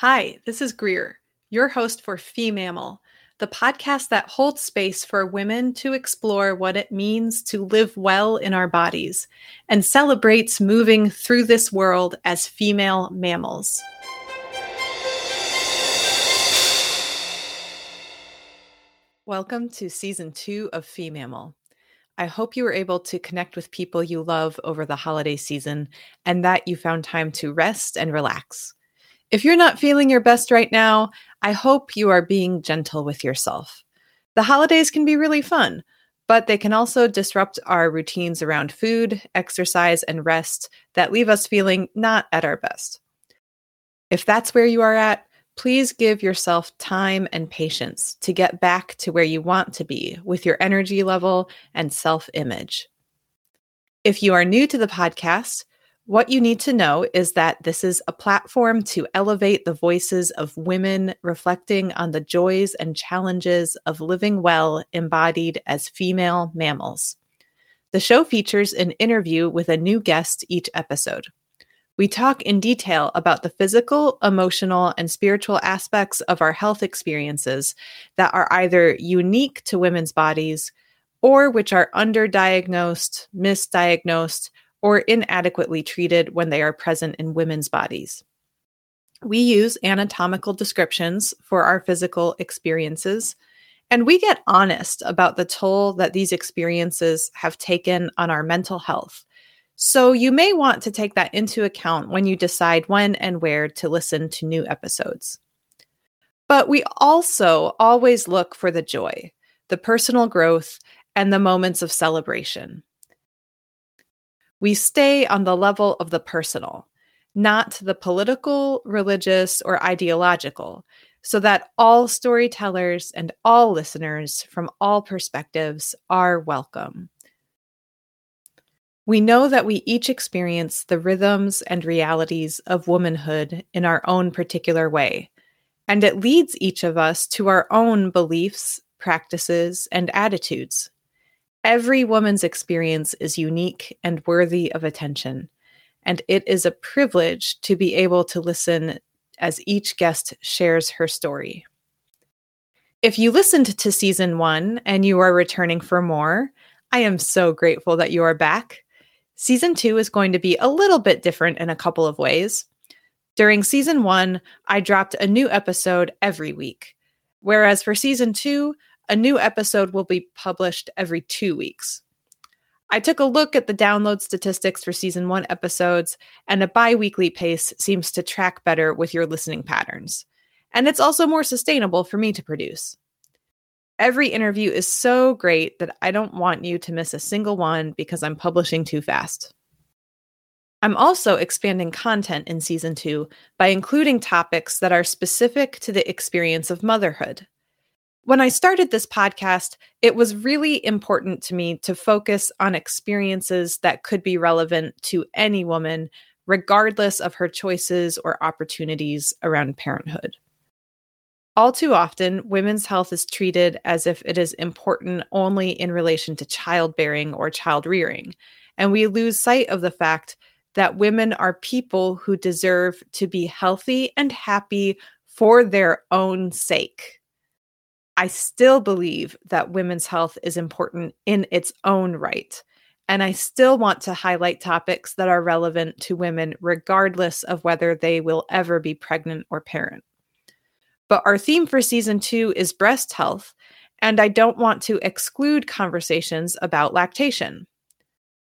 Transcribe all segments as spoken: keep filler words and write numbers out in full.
Hi, this is Greer, your host for Femammal, the podcast that holds space for women to explore what it means to live well in our bodies and celebrates moving through this world as female mammals. Welcome to season two of Femammal. I hope you were able to connect with people you love over the holiday season and that you found time to rest and relax. If you're not feeling your best right now, I hope you are being gentle with yourself. The holidays can be really fun, but they can also disrupt our routines around food, exercise, and rest that leave us feeling not at our best. If that's where you are at, please give yourself time and patience to get back to where you want to be with your energy level and self-image. If you are new to the podcast, what you need to know is that this is a platform to elevate the voices of women reflecting on the joys and challenges of living well embodied as female mammals. The show features an interview with a new guest each episode. We talk in detail about the physical, emotional, and spiritual aspects of our health experiences that are either unique to women's bodies or which are underdiagnosed, misdiagnosed, or inadequately treated when they are present in women's bodies. We use anatomical descriptions for our physical experiences, and we get honest about the toll that these experiences have taken on our mental health. So you may want to take that into account when you decide when and where to listen to new episodes. But we also always look for the joy, the personal growth, and the moments of celebration. We stay on the level of the personal, not the political, religious, or ideological, so that all storytellers and all listeners from all perspectives are welcome. We know that we each experience the rhythms and realities of womanhood in our own particular way, and it leads each of us to our own beliefs, practices, and attitudes. Every woman's experience is unique and worthy of attention, and it is a privilege to be able to listen as each guest shares her story. If you listened to season one and you are returning for more, I am so grateful that you are back. Season two is going to be a little bit different in a couple of ways. During season one, I dropped a new episode every week, whereas for season two, a new episode will be published every two weeks. I took a look at the download statistics for season one episodes, and a bi-weekly pace seems to track better with your listening patterns. And it's also more sustainable for me to produce. Every interview is so great that I don't want you to miss a single one because I'm publishing too fast. I'm also expanding content in season two by including topics that are specific to the experience of motherhood. When I started this podcast, it was really important to me to focus on experiences that could be relevant to any woman, regardless of her choices or opportunities around parenthood. All too often, women's health is treated as if it is important only in relation to childbearing or child rearing, and we lose sight of the fact that women are people who deserve to be healthy and happy for their own sake. I still believe that women's health is important in its own right, and I still want to highlight topics that are relevant to women regardless of whether they will ever be pregnant or parent. But our theme for season two is breast health, and I don't want to exclude conversations about lactation.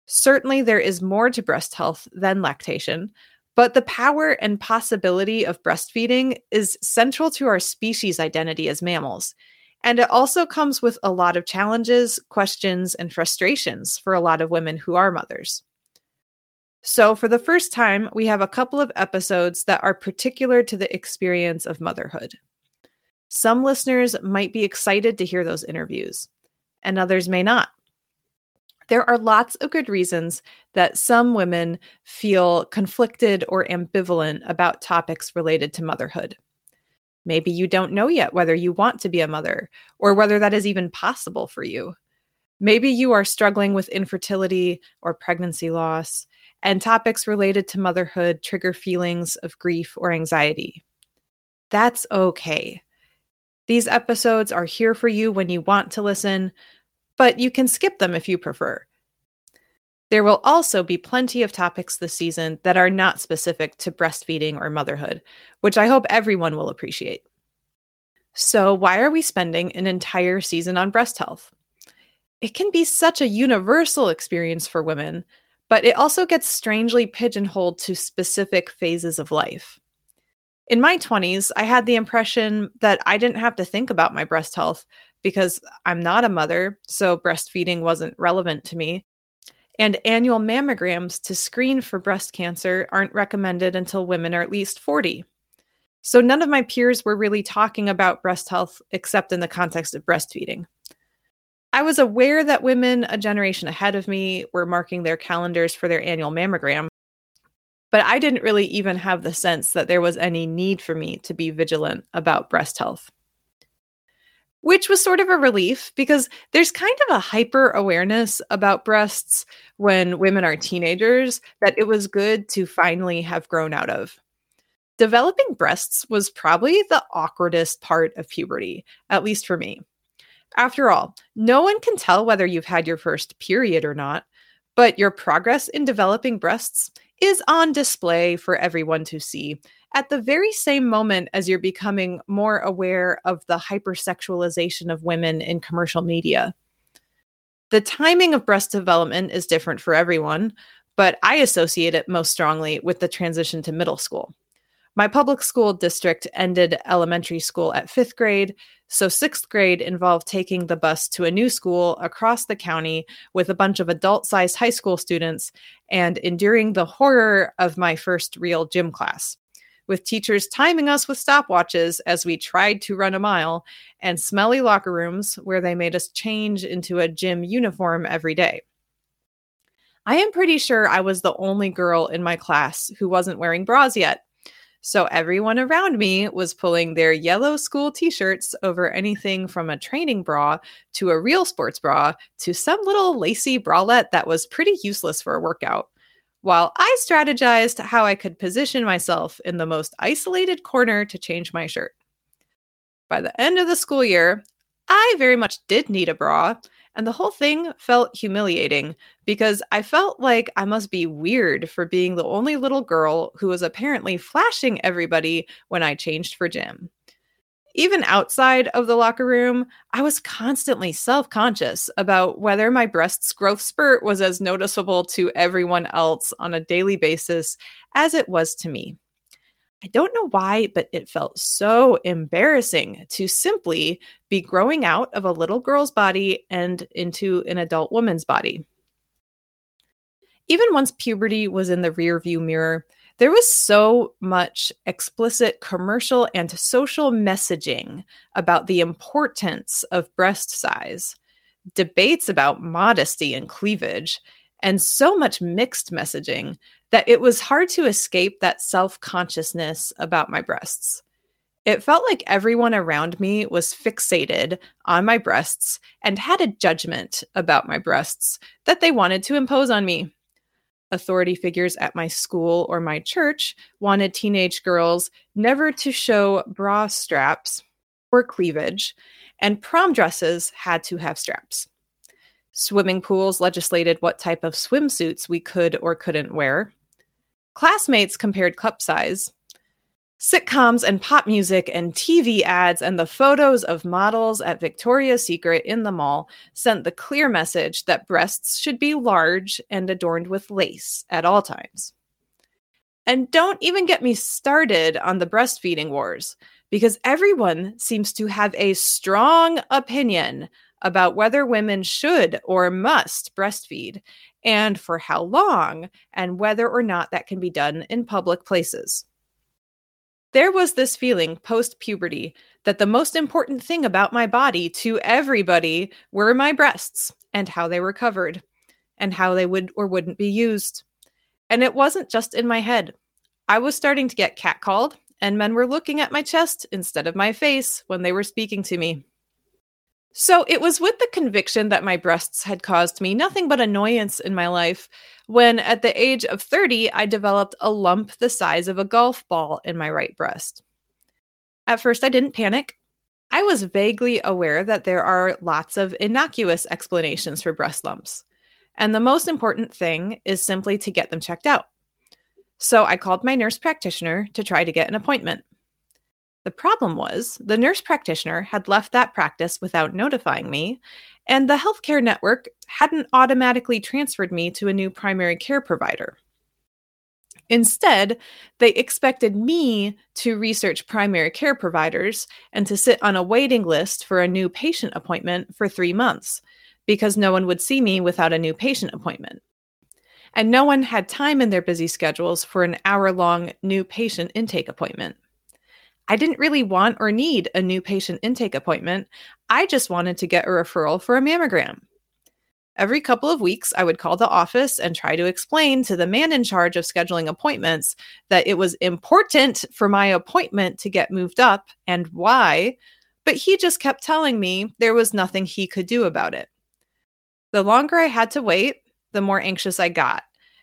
Certainly there is more to breast health than lactation, but the power and possibility of breastfeeding is central to our species identity as mammals. And it also comes with a lot of challenges, questions, and frustrations for a lot of women who are mothers. So for the first time, we have a couple of episodes that are particular to the experience of motherhood. Some listeners might be excited to hear those interviews, and others may not. There are lots of good reasons that some women feel conflicted or ambivalent about topics related to motherhood. Maybe you don't know yet whether you want to be a mother or whether that is even possible for you. Maybe you are struggling with infertility or pregnancy loss, and topics related to motherhood trigger feelings of grief or anxiety. That's okay. These episodes are here for you when you want to listen, but you can skip them if you prefer. There will also be plenty of topics this season that are not specific to breastfeeding or motherhood, which I hope everyone will appreciate. So why are we spending an entire season on breast health? It can be such a universal experience for women, but it also gets strangely pigeonholed to specific phases of life. In my twenties, I had the impression that I didn't have to think about my breast health because I'm not a mother, so breastfeeding wasn't relevant to me. And annual mammograms to screen for breast cancer aren't recommended until women are at least forty. So none of my peers were really talking about breast health except in the context of breastfeeding. I was aware that women a generation ahead of me were marking their calendars for their annual mammogram, but I didn't really even have the sense that there was any need for me to be vigilant about breast health. Which was sort of a relief because there's kind of a hyper awareness about breasts when women are teenagers that it was good to finally have grown out of. Developing breasts was probably the awkwardest part of puberty, at least for me. After all, no one can tell whether you've had your first period or not, but your progress in developing breasts is on display for everyone to see at the very same moment as you're becoming more aware of the hypersexualization of women in commercial media. The timing of breast development is different for everyone, but I associate it most strongly with the transition to middle school. My public school district ended elementary school at fifth grade, so sixth grade involved taking the bus to a new school across the county with a bunch of adult-sized high school students and enduring the horror of my first real gym class, with teachers timing us with stopwatches as we tried to run a mile and smelly locker rooms where they made us change into a gym uniform every day. I am pretty sure I was the only girl in my class who wasn't wearing bras yet. So everyone around me was pulling their yellow school t-shirts over anything from a training bra to a real sports bra to some little lacy bralette that was pretty useless for a workout, while I strategized how I could position myself in the most isolated corner to change my shirt. By the end of the school year, I very much did need a bra, and the whole thing felt humiliating because I felt like I must be weird for being the only little girl who was apparently flashing everybody when I changed for gym. Even outside of the locker room, I was constantly self-conscious about whether my breasts' growth spurt was as noticeable to everyone else on a daily basis as it was to me. I don't know why, but it felt so embarrassing to simply be growing out of a little girl's body and into an adult woman's body. Even once puberty was in the rearview mirror, there was so much explicit commercial and social messaging about the importance of breast size, debates about modesty and cleavage, and so much mixed messaging that it was hard to escape that self-consciousness about my breasts. It felt like everyone around me was fixated on my breasts and had a judgment about my breasts that they wanted to impose on me. Authority figures at my school or my church wanted teenage girls never to show bra straps or cleavage, and prom dresses had to have straps. Swimming pools legislated what type of swimsuits we could or couldn't wear. Classmates compared cup size. Sitcoms and pop music and T V ads and the photos of models at Victoria's Secret in the mall sent the clear message that breasts should be large and adorned with lace at all times. And don't even get me started on the breastfeeding wars, because everyone seems to have a strong opinion about whether women should or must breastfeed, and for how long, and whether or not that can be done in public places. There was this feeling post-puberty that the most important thing about my body to everybody were my breasts, and how they were covered, and how they would or wouldn't be used. And it wasn't just in my head. I was starting to get catcalled, and men were looking at my chest instead of my face when they were speaking to me. So it was with the conviction that my breasts had caused me nothing but annoyance in my life when, at the age of thirty, I developed a lump the size of a golf ball in my right breast. At first, I didn't panic. I was vaguely aware that there are lots of innocuous explanations for breast lumps, and the most important thing is simply to get them checked out. So I called my nurse practitioner to try to get an appointment. The problem was the nurse practitioner had left that practice without notifying me, and the healthcare network hadn't automatically transferred me to a new primary care provider. Instead, they expected me to research primary care providers and to sit on a waiting list for a new patient appointment for three months, because no one would see me without a new patient appointment. And no one had time in their busy schedules for an hour-long new patient intake appointment. I didn't really want or need a new patient intake appointment. I just wanted to get a referral for a mammogram. Every couple of weeks, I would call the office and try to explain to the man in charge of scheduling appointments that it was important for my appointment to get moved up and why, but he just kept telling me there was nothing he could do about it. The longer I had to wait, the more anxious I got,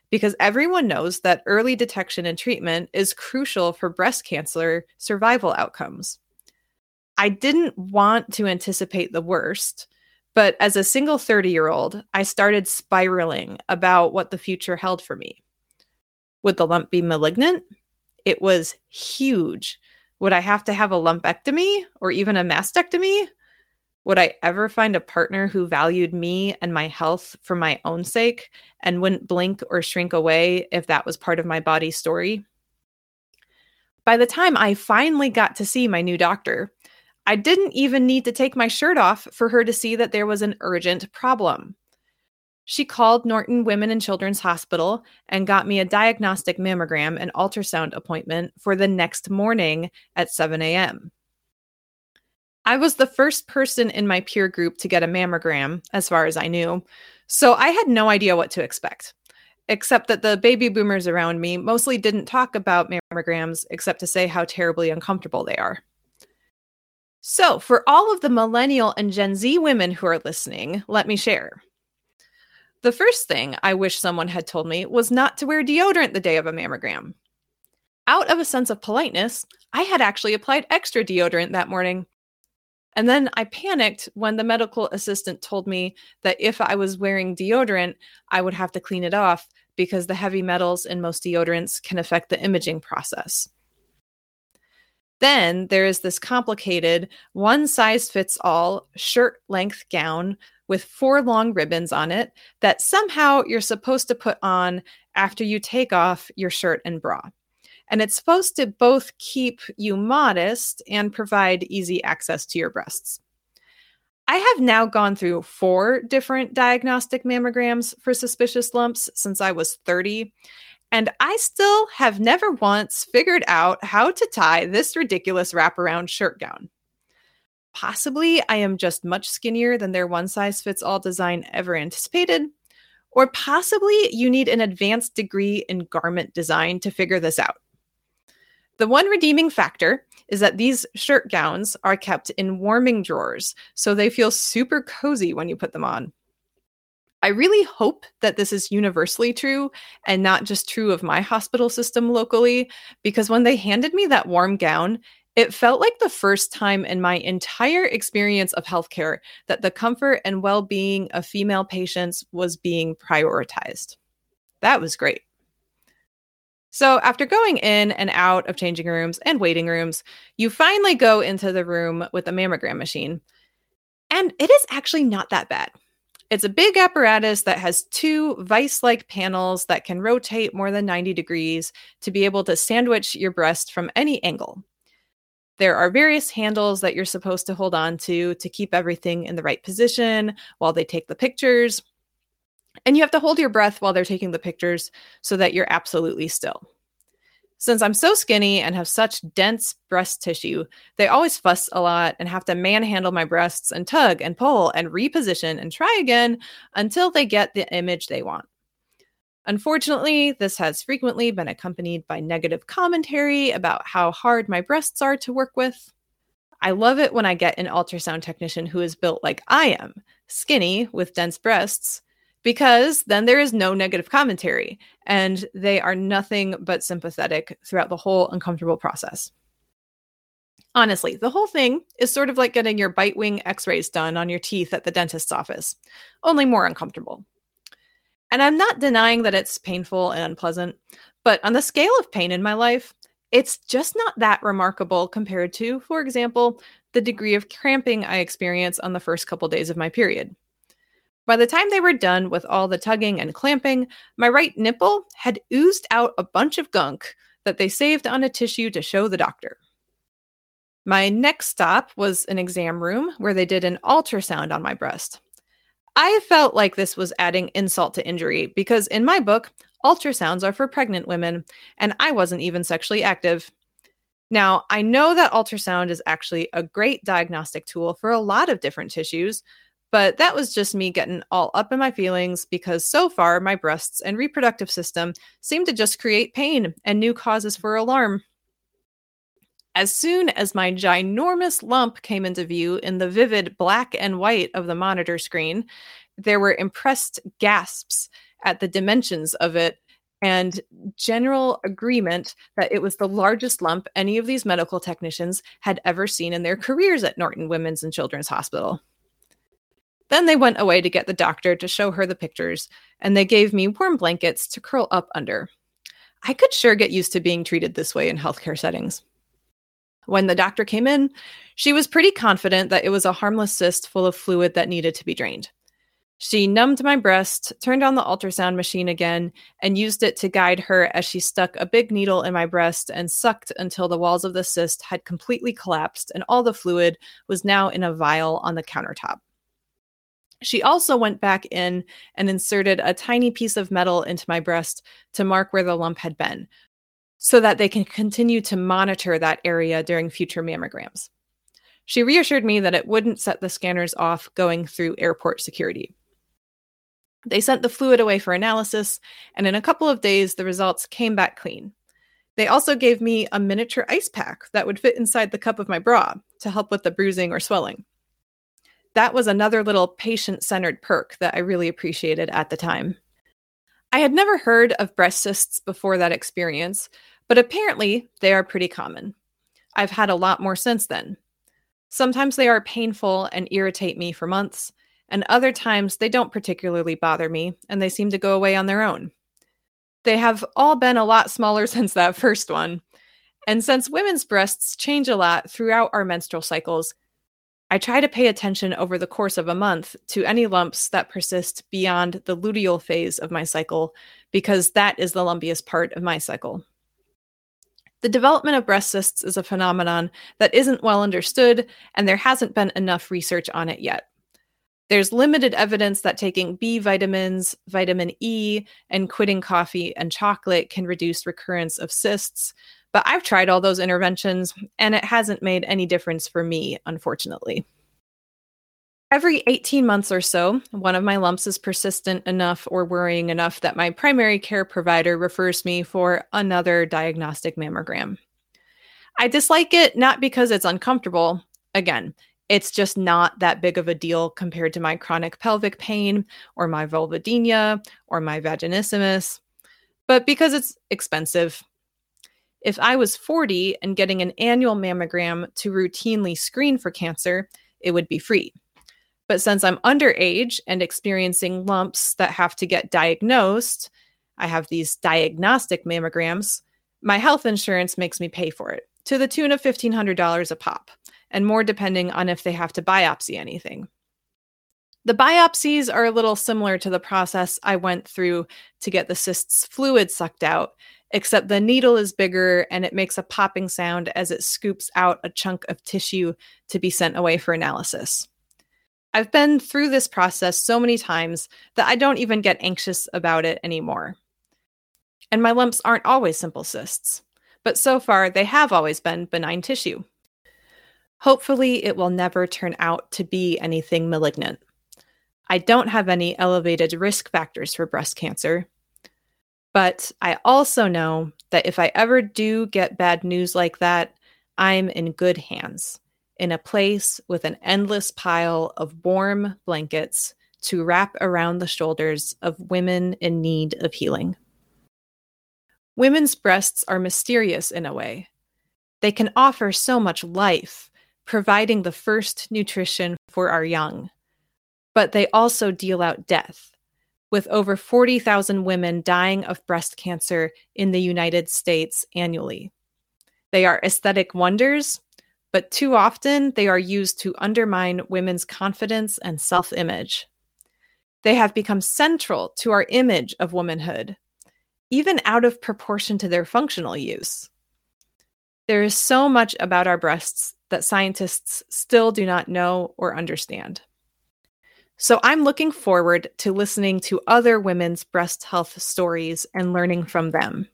because everyone knows that early detection and treatment is crucial for breast cancer survival outcomes. I didn't want to anticipate the worst, but as a single thirty-year-old, I started spiraling about what the future held for me. Would the lump be malignant? It was huge. Would I have to have a lumpectomy or even a mastectomy? Would I ever find a partner who valued me and my health for my own sake and wouldn't blink or shrink away if that was part of my body story? By the time I finally got to see my new doctor, I didn't even need to take my shirt off for her to see that there was an urgent problem. She called Norton Women and Children's Hospital and got me a diagnostic mammogram and ultrasound appointment for the next morning at seven a.m. I was the first person in my peer group to get a mammogram, as far as I knew, so I had no idea what to expect, except that the baby boomers around me mostly didn't talk about mammograms except to say how terribly uncomfortable they are. So for all of the millennial and Gen Z women who are listening, let me share. The first thing I wish someone had told me was not to wear deodorant the day of a mammogram. Out of a sense of politeness, I had actually applied extra deodorant that morning. And then I panicked when the medical assistant told me that if I was wearing deodorant, I would have to clean it off because the heavy metals in most deodorants can affect the imaging process. Then there is this complicated one-size-fits-all shirt-length gown with four long ribbons on it that somehow you're supposed to put on after you take off your shirt and bra. And it's supposed to both keep you modest and provide easy access to your breasts. I have now gone through four different diagnostic mammograms for suspicious lumps since I was thirty. And I still have never once figured out how to tie this ridiculous wraparound shirt gown. Possibly I am just much skinnier than their one-size-fits-all design ever anticipated, or possibly you need an advanced degree in garment design to figure this out. The one redeeming factor is that these shirt gowns are kept in warming drawers, so they feel super cozy when you put them on. I really hope that this is universally true and not just true of my hospital system locally, because when they handed me that warm gown, it felt like the first time in my entire experience of healthcare that the comfort and well-being of female patients was being prioritized. That was great. So after going in and out of changing rooms and waiting rooms, you finally go into the room with a mammogram machine. And it is actually not that bad. It's a big apparatus that has two vice-like panels that can rotate more than ninety degrees to be able to sandwich your breast from any angle. There are various handles that you're supposed to hold on to to keep everything in the right position while they take the pictures. And you have to hold your breath while they're taking the pictures so that you're absolutely still. Since I'm so skinny and have such dense breast tissue, they always fuss a lot and have to manhandle my breasts and tug and pull and reposition and try again until they get the image they want. Unfortunately, this has frequently been accompanied by negative commentary about how hard my breasts are to work with. I love it when I get an ultrasound technician who is built like I am, skinny with dense breasts, because then there is no negative commentary, and they are nothing but sympathetic throughout the whole uncomfortable process. Honestly, the whole thing is sort of like getting your bite wing x-rays done on your teeth at the dentist's office, only more uncomfortable. And I'm not denying that it's painful and unpleasant, but on the scale of pain in my life, it's just not that remarkable compared to, for example, the degree of cramping I experience on the first couple days of my period. By the time they were done with all the tugging and clamping, my right nipple had oozed out a bunch of gunk that they saved on a tissue to show the doctor. My next stop was an exam room where they did an ultrasound on my breast. I felt like this was adding insult to injury because in my book, ultrasounds are for pregnant women, and I wasn't even sexually active. Now, I know that ultrasound is actually a great diagnostic tool for a lot of different tissues, but that was just me getting all up in my feelings because so far my breasts and reproductive system seem to just create pain and new causes for alarm. As soon as my ginormous lump came into view in the vivid black and white of the monitor screen, there were impressed gasps at the dimensions of it and general agreement that it was the largest lump any of these medical technicians had ever seen in their careers at Norton Women's and Children's Hospital. Then they went away to get the doctor to show her the pictures, and they gave me warm blankets to curl up under. I could sure get used to being treated this way in healthcare settings. When the doctor came in, she was pretty confident that it was a harmless cyst full of fluid that needed to be drained. She numbed my breast, turned on the ultrasound machine again, and used it to guide her as she stuck a big needle in my breast and sucked until the walls of the cyst had completely collapsed and all the fluid was now in a vial on the countertop. She also went back in and inserted a tiny piece of metal into my breast to mark where the lump had been, so that they can continue to monitor that area during future mammograms. She reassured me that it wouldn't set the scanners off going through airport security. They sent the fluid away for analysis, and in a couple of days, the results came back clean. They also gave me a miniature ice pack that would fit inside the cup of my bra to help with the bruising or swelling. That was another little patient-centered perk that I really appreciated at the time. I had never heard of breast cysts before that experience, but apparently they are pretty common. I've had a lot more since then. Sometimes they are painful and irritate me for months, and other times they don't particularly bother me, and they seem to go away on their own. They have all been a lot smaller since that first one, and since women's breasts change a lot throughout our menstrual cycles, I try to pay attention over the course of a month to any lumps that persist beyond the luteal phase of my cycle, because that is the lumpiest part of my cycle. The development of breast cysts is a phenomenon that isn't well understood, and there hasn't been enough research on it yet. There's limited evidence that taking B vitamins, vitamin E, and quitting coffee and chocolate can reduce recurrence of cysts, but I've tried all those interventions, and it hasn't made any difference for me, unfortunately. Every eighteen months or so, one of my lumps is persistent enough or worrying enough that my primary care provider refers me for another diagnostic mammogram. I dislike it not because it's uncomfortable. Again, it's just not that big of a deal compared to my chronic pelvic pain or my vulvodynia or my vaginismus, but because it's expensive. If I was forty and getting an annual mammogram to routinely screen for cancer, it would be free. But since I'm underage and experiencing lumps that have to get diagnosed, I have these diagnostic mammograms, my health insurance makes me pay for it to the tune of fifteen hundred dollars a pop, and more depending on if they have to biopsy anything. The biopsies are a little similar to the process I went through to get the cyst's fluid sucked out, except the needle is bigger and it makes a popping sound as it scoops out a chunk of tissue to be sent away for analysis. I've been through this process so many times that I don't even get anxious about it anymore. And my lumps aren't always simple cysts, but so far they have always been benign tissue. Hopefully it will never turn out to be anything malignant. I don't have any elevated risk factors for breast cancer. But I also know that if I ever do get bad news like that, I'm in good hands, in a place with an endless pile of warm blankets to wrap around the shoulders of women in need of healing. Women's breasts are mysterious in a way. They can offer so much life, providing the first nutrition for our young. But they also deal out death, with over forty thousand women dying of breast cancer in the United States annually. They are aesthetic wonders, but too often they are used to undermine women's confidence and self-image. They have become central to our image of womanhood, even out of proportion to their functional use. There is so much about our breasts that scientists still do not know or understand. So I'm looking forward to listening to other women's breast health stories and learning from them.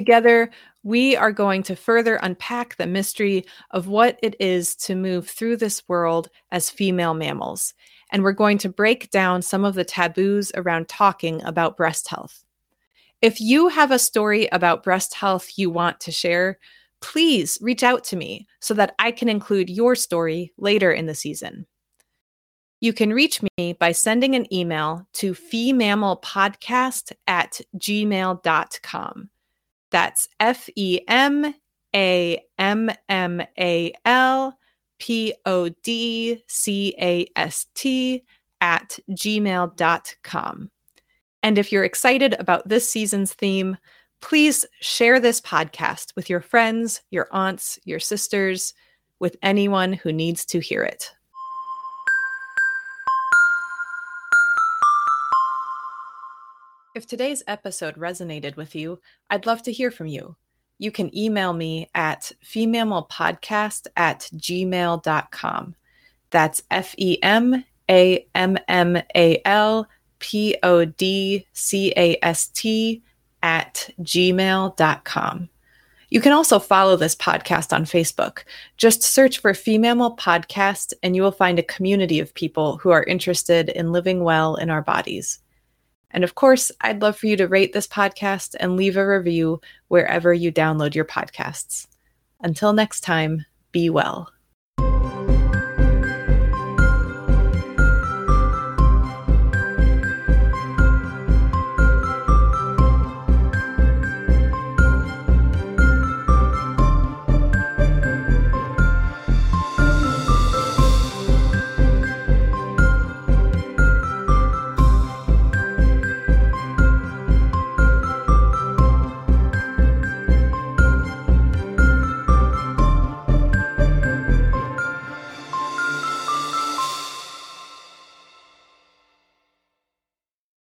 Together, we are going to further unpack the mystery of what it is to move through this world as female mammals, and we're going to break down some of the taboos around talking about breast health. If you have a story about breast health you want to share, please reach out to me so that I can include your story later in the season. You can reach me by sending an email to femammal podcast at gmail dot com. That's F E M A M M A L P O D C A S T at gmail dot com. And if you're excited about this season's theme, please share this podcast with your friends, your aunts, your sisters, with anyone who needs to hear it. If today's episode resonated with you, I'd love to hear from you. You can email me at femammal podcast at gmail dot com. That's F E M A M M A L P O D C A S T at gmail dot com. You can also follow this podcast on Facebook. Just search for Femammal Podcast and you will find a community of people who are interested in living well in our bodies. And of course, I'd love for you to rate this podcast and leave a review wherever you download your podcasts. Until next time, be well.